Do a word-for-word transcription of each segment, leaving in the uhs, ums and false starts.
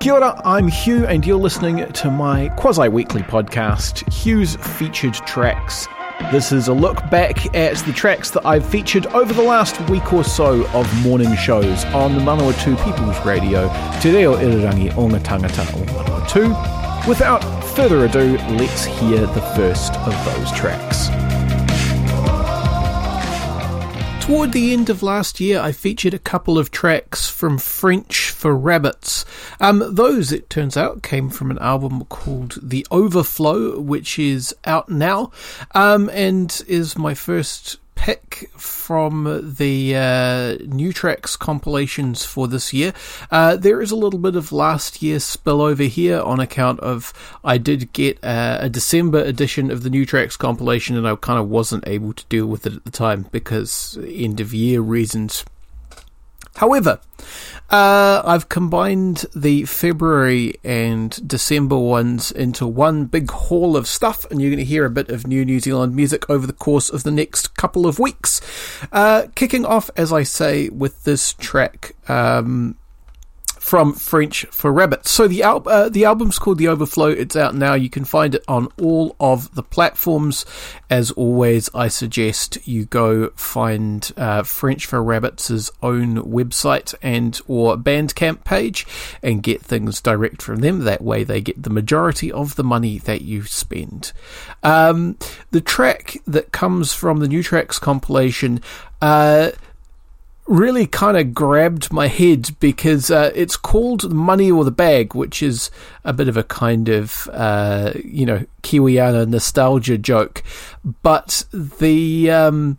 Kia ora, I'm Hugh, and you're listening to my quasi-weekly podcast, Hugh's Featured Tracks. This is a look back at the tracks that I've featured over the last week or so of morning shows on the Manawatu People's Radio, Te Reo Irirangi o ngā Tangata o Manawatu. Without further ado, let's hear the first of those tracks. Toward the end of last year, I featured a couple of tracks from French for Rabbits. Um, those, it turns out, came from an album called The Overflow, which is out now, um, and is my first pick from the uh, New Trax compilations for this year. Uh, there is a little bit of last year's spillover here on account of I did get a, a December edition of the New Trax compilation, and I kind of wasn't able to deal with it at the time because end of year reasons. However, uh, I've combined the February and December ones into one big haul of stuff, and you're going to hear a bit of new New Zealand music over the course of the next couple of weeks. Uh, kicking off, as I say, with this track um, from French for Rabbits. So the, al- uh, the album's called The Overflow. It's out now. You can find it on all of the platforms. As always, I suggest you go find uh, French for Rabbits' own website and or Bandcamp page and get things direct from them. That way they get the majority of the money that you spend. Um, the track that comes from the New Trax compilation uh really kind of grabbed my head because uh, it's called Money or the Bag, which is a bit of a kind of, uh, you know, Kiwiana nostalgia joke. But the um,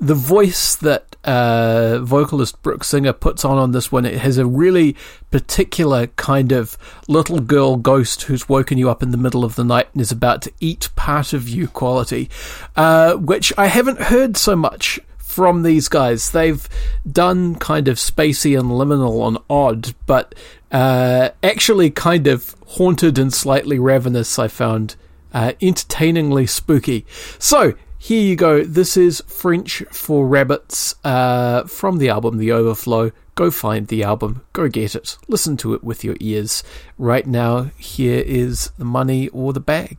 the voice that uh, vocalist Brooke Singer puts on on this one, it has a really particular kind of little girl ghost who's woken you up in the middle of the night and is about to eat part of you quality, uh, which I haven't heard so much from these guys. They've done kind of spacey and liminal and odd, but uh, actually kind of haunted and slightly ravenous, I found uh, entertainingly spooky. So here you go. This is French for Rabbits uh, from the album The Overflow. Go find the album. Go get it. Listen to it with your ears. Right now, here is The Money or the Bag.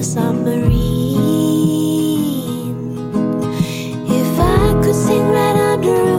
Submarine. If I could sing right under a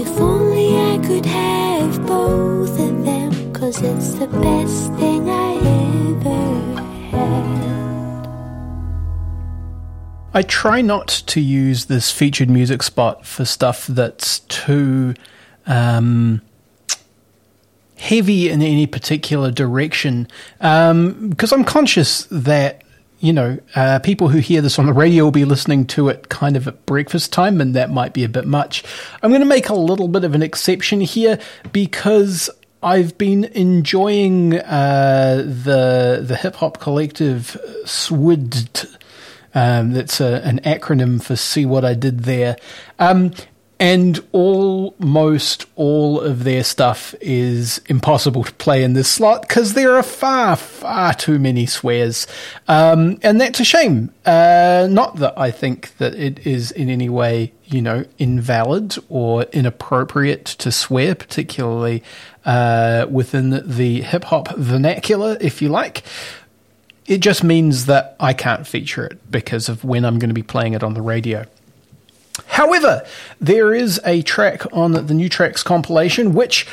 If only I could have both of them, 'cause it's the best thing I ever had. I try not to use this featured music spot for stuff that's too um, heavy in any particular direction, um, 'cause I'm conscious that, you know, uh, people who hear this on the radio will be listening to it kind of at breakfast time, and that might be a bit much. I'm going to make a little bit of an exception here because I've been enjoying uh, the the hip-hop collective SWIDT. Um, that's a, an acronym for See What I Did There. Um, and almost all of their stuff is impossible to play in this slot because there are far, far too many swears. Um, and that's a shame. Uh, not that I think that it is in any way, you know, invalid or inappropriate to swear, particularly uh, within the hip-hop vernacular, if you like. It just means that I can't feature it because of when I'm going to be playing it on the radio. However, there is a track on the New Trax compilation which,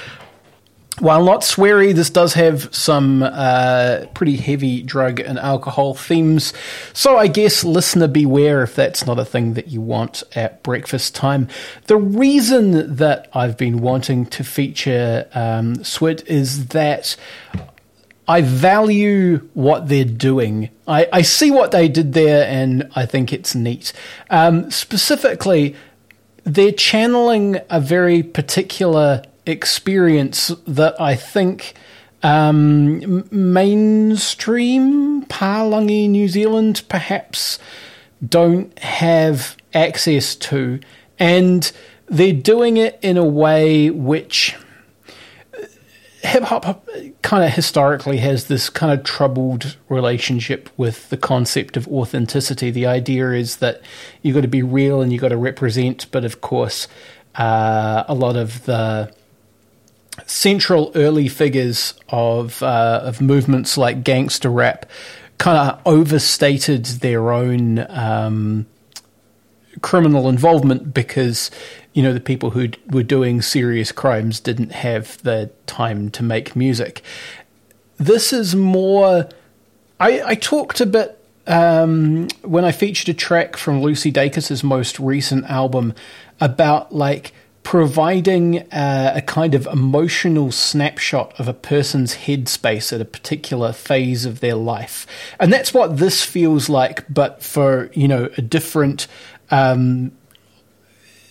while not sweary, this does have some uh, pretty heavy drug and alcohol themes. So I guess listener beware if that's not a thing that you want at breakfast time. The reason that I've been wanting to feature um, SWIDT is that I value what they're doing. I, I see what they did there, and I think it's neat. Um, specifically, they're channeling a very particular experience that I think um, mainstream Palangi New Zealand perhaps don't have access to, and they're doing it in a way which hip-hop kind of historically has this kind of troubled relationship with the concept of authenticity. The idea is that you've got to be real and you've got to represent, but of course uh, a lot of the central early figures of uh, of movements like gangster rap kind of overstated their own um, criminal involvement because, you know, the people who were doing serious crimes didn't have the time to make music. This is more... I, I talked a bit um, when I featured a track from Lucy Dacus's most recent album about, like, providing uh, a kind of emotional snapshot of a person's headspace at a particular phase of their life. And that's what this feels like, but for, you know, a different... Um,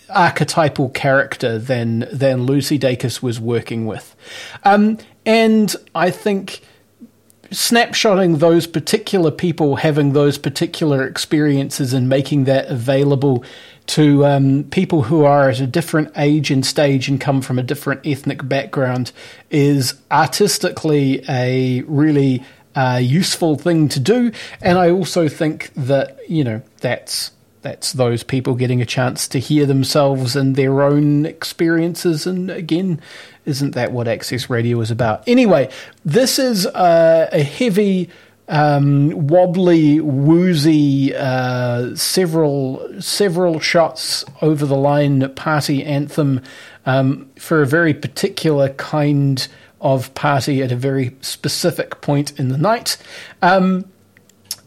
archetypal character than than Lucy Dacus was working with. Um, and I think snapshotting those particular people having those particular experiences and making that available to um, people who are at a different age and stage and come from a different ethnic background is artistically a really uh, useful thing to do. And I also think that, you know, that's That's those people getting a chance to hear themselves and their own experiences. And again, isn't that what Access Radio is about? Anyway, this is a, a heavy, um, wobbly, woozy, uh, several several shots over the line party anthem um, for a very particular kind of party at a very specific point in the night. Um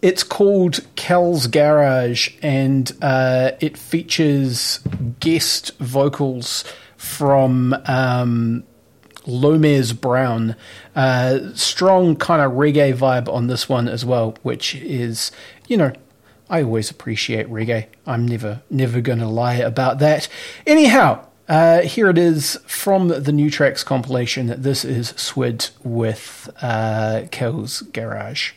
It's called Kelz Garage, and uh, it features guest vocals from um, Lomez Brown. Uh, strong kind of reggae vibe on this one as well, which is, you know, I always appreciate reggae. I'm never, never going to lie about that. Anyhow, uh, here it is from the New Trax compilation. This is SWIDT with uh, Kelz Garage.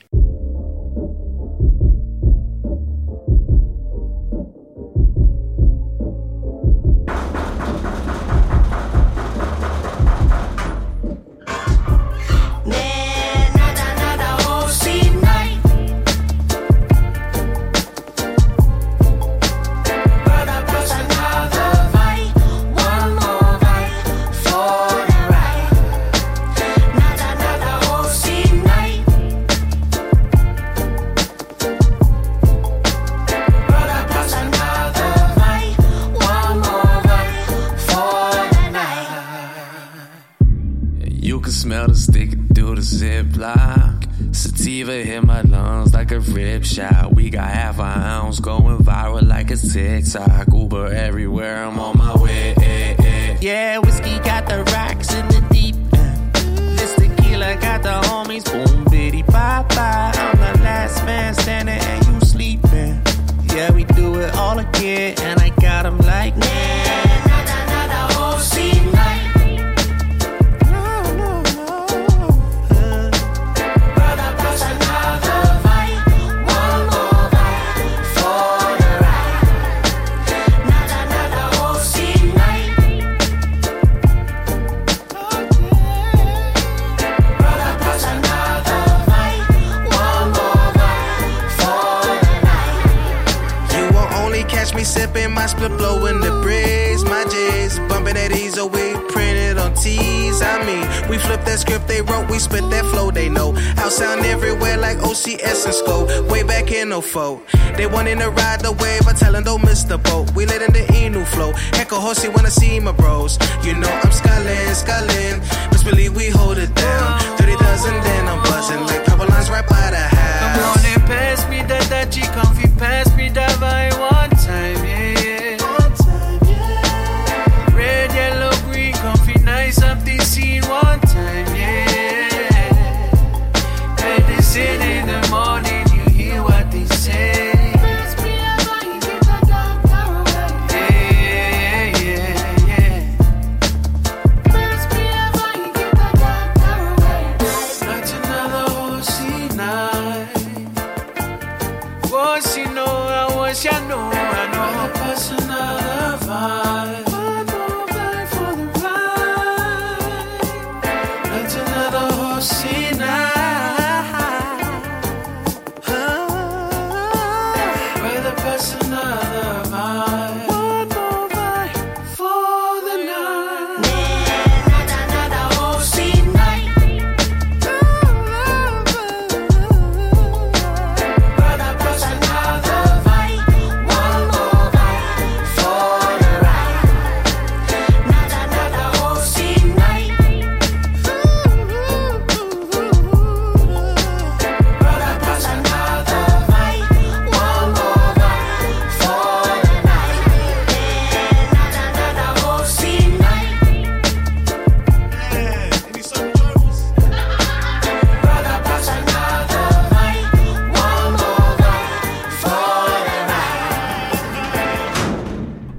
smell the stick through the Ziploc. Sativa hit my lungs like a rib shot. We got half an ounce going viral like a TikTok. Uber everywhere, I'm on my way. Eh, eh. Yeah, whiskey got the rocks in the deep. This tequila got the homies. Boom, bitty, bye-bye. I'm the last man standing and you sleeping. Yeah, we do it all again and I got them like man. Sipping my split, blowing the breeze, my J's bumping at ease, oh we printed on T's. I mean, we flip that script they wrote, we spit that flow they know. Out sound everywhere like O C S and Sco. Way back in oh four, they wanting to ride the wave. I tell them don't miss the boat. We letting the Inu flow. Heck a horsey when I see my bros. You know I'm scullin', scullin'. Best believe we hold it down. Thirty thousand, then I'm buzzing like power lines right by the house. Come on and pass me that that G comfy, pass me that vibe one time. Something seen one time, yeah. When they say in the morning, you hear what they say. First we are going to the doctor away. Yeah, yeah, yeah, yeah. First we are going to the doctor away. That's another O C night. Was you know, I was you know, I know I pass another vibe.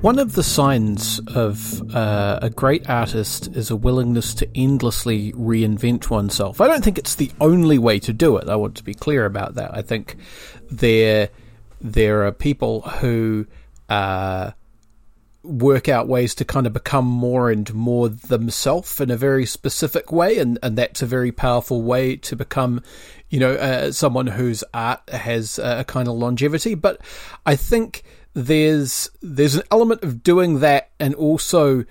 One of the signs of uh, a great artist is a willingness to endlessly reinvent oneself. I don't think it's the only way to do it. I want to be clear about that. I think there there are people who uh, work out ways to kind of become more and more themselves in a very specific way, and, and that's a very powerful way to become, you know, uh, someone whose art has uh, a kind of longevity. But I think There's there's an element of doing that and also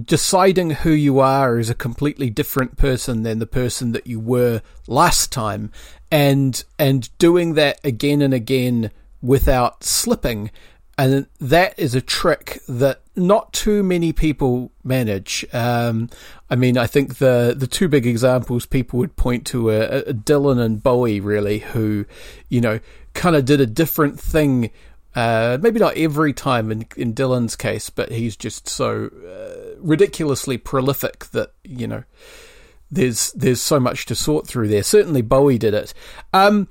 deciding who you are as a completely different person than the person that you were last time, and and doing that again and again without slipping. And that is a trick that not too many people manage. Um, I mean, I think the the two big examples people would point to are, are Dylan and Bowie, really, who, you know, kind of did a different thing. Uh, maybe not every time in, in Dylan's case, but he's just so uh, ridiculously prolific that, you know, there's there's so much to sort through there. Certainly Bowie did it. Um,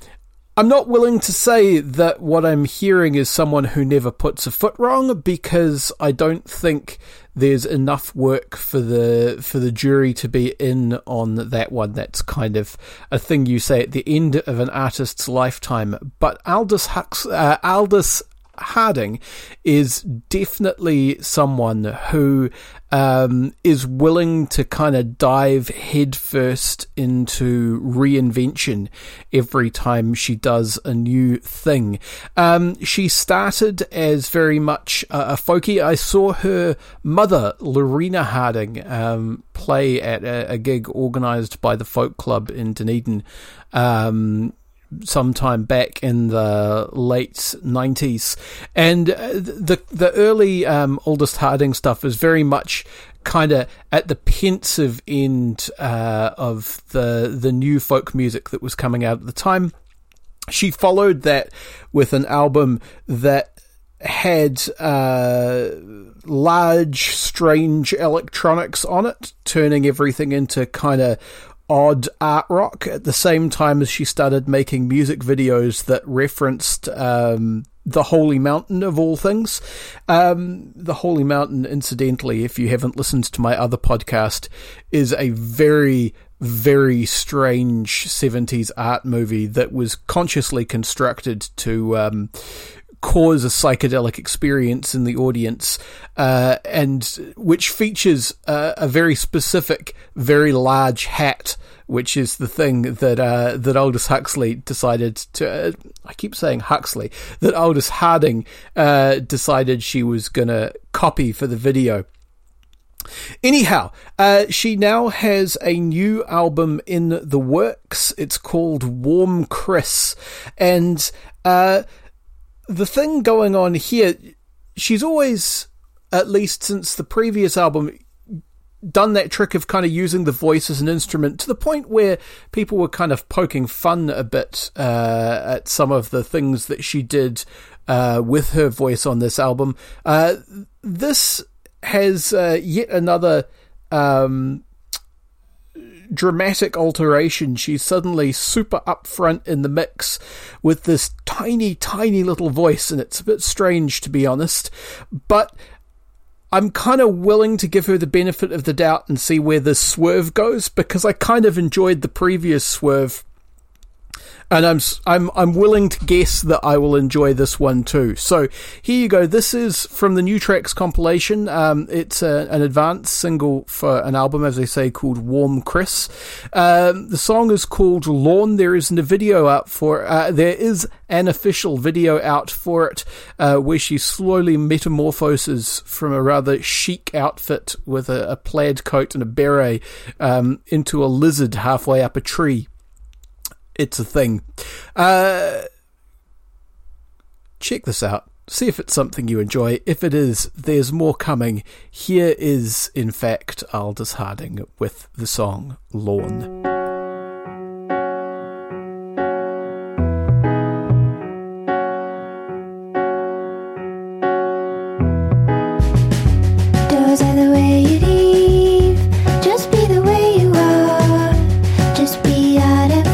I'm not willing to say that what I'm hearing is someone who never puts a foot wrong, because I don't think there's enough work for the for the jury to be in on that one. That's kind of a thing you say at the end of an artist's lifetime. But Aldous Hux, uh, Aldous Harding is definitely someone who um, is willing to kind of dive headfirst into reinvention every time she does a new thing. Um, she started as very much a, a folkie. I saw her mother, Lorena Harding, um, play at a, a gig organised by the Folk Club in Dunedin. Um, sometime back in the late nineties. And the the early um, Aldous Harding stuff is very much kind of at the pensive end uh, of the the new folk music that was coming out at the time. She followed that with an album that had uh, large, strange electronics on it, turning everything into kind of odd art rock at the same time as she started making music videos that referenced um, The Holy Mountain, of all things. Um, The Holy Mountain, incidentally, if you haven't listened to my other podcast, is a very, very strange seventies art movie that was consciously constructed to um, cause a psychedelic experience in the audience, uh, and which features uh, a very specific, very large hat, which is the thing that uh, that Aldous Huxley decided to... Uh, I keep saying Huxley. That Aldous Harding uh, decided she was going to copy for the video. Anyhow, uh, she now has a new album in the works. It's called Warm Chris. And uh, the thing going on here, she's always, at least since the previous album, done that trick of kind of using the voice as an instrument, to the point where people were kind of poking fun a bit uh, at some of the things that she did uh, with her voice on this album. Uh, this has uh, yet another um, dramatic alteration. She's suddenly super upfront in the mix with this tiny, tiny little voice, and it's a bit strange, to be honest. But I'm kind of willing to give her the benefit of the doubt and see where this swerve goes, because I kind of enjoyed the previous swerve. And I'm I'm I'm willing to guess that I will enjoy this one too. So here you go. This is from the New Trax compilation. Um, it's a, an advance single for an album, as they say, called Warm Chris. Um, the song is called Lawn. There isn't a video out for. Uh, there is an official video out for it, uh, where she slowly metamorphoses from a rather chic outfit with a, a plaid coat and a beret um, into a lizard halfway up a tree. It's a thing. Uh, check this out. See if it's something you enjoy. If it is, there's more coming. Here is, in fact, Aldous Harding with the song Lawn. Doors are the way you leave. Just be the way you are. Just be out of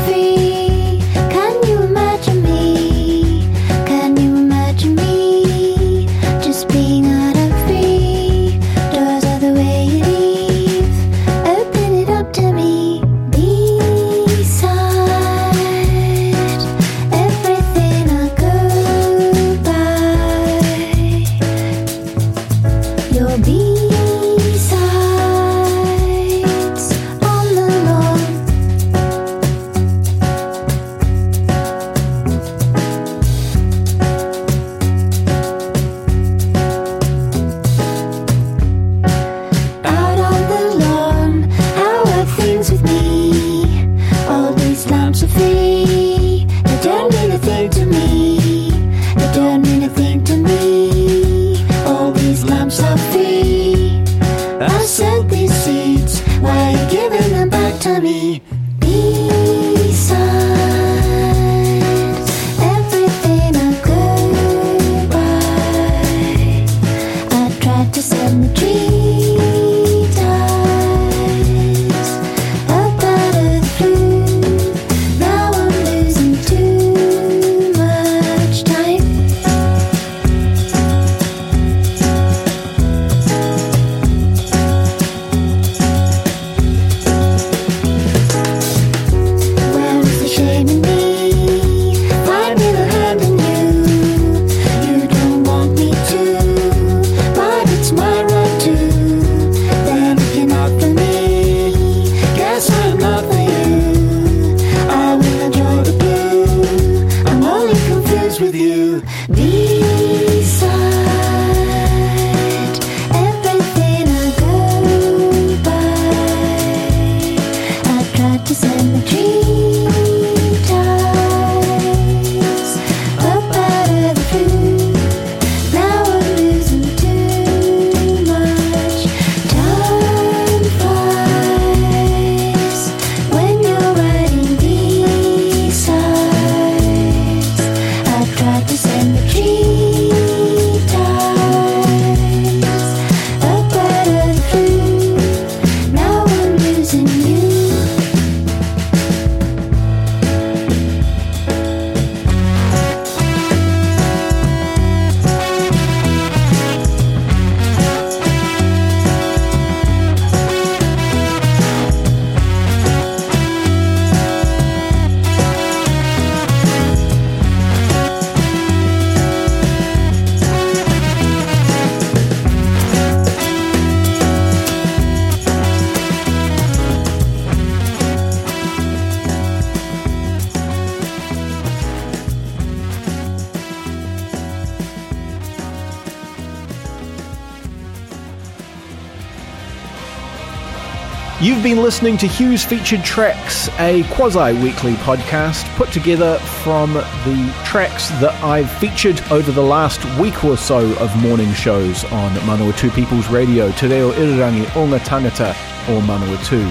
You've been listening to Hugh's Featured Tracks, a quasi-weekly podcast put together from the tracks that I've featured over the last week or so of morning shows on Manawatu People's Radio, Te Reo Irirangi, Onga Tangata, or Manawatu.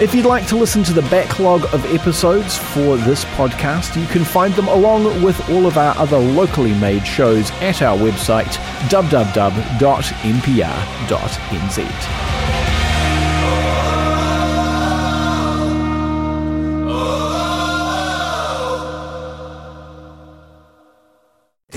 If you'd like to listen to the backlog of episodes for this podcast, you can find them along with all of our other locally made shows at our website, w w w dot n p r dot n z.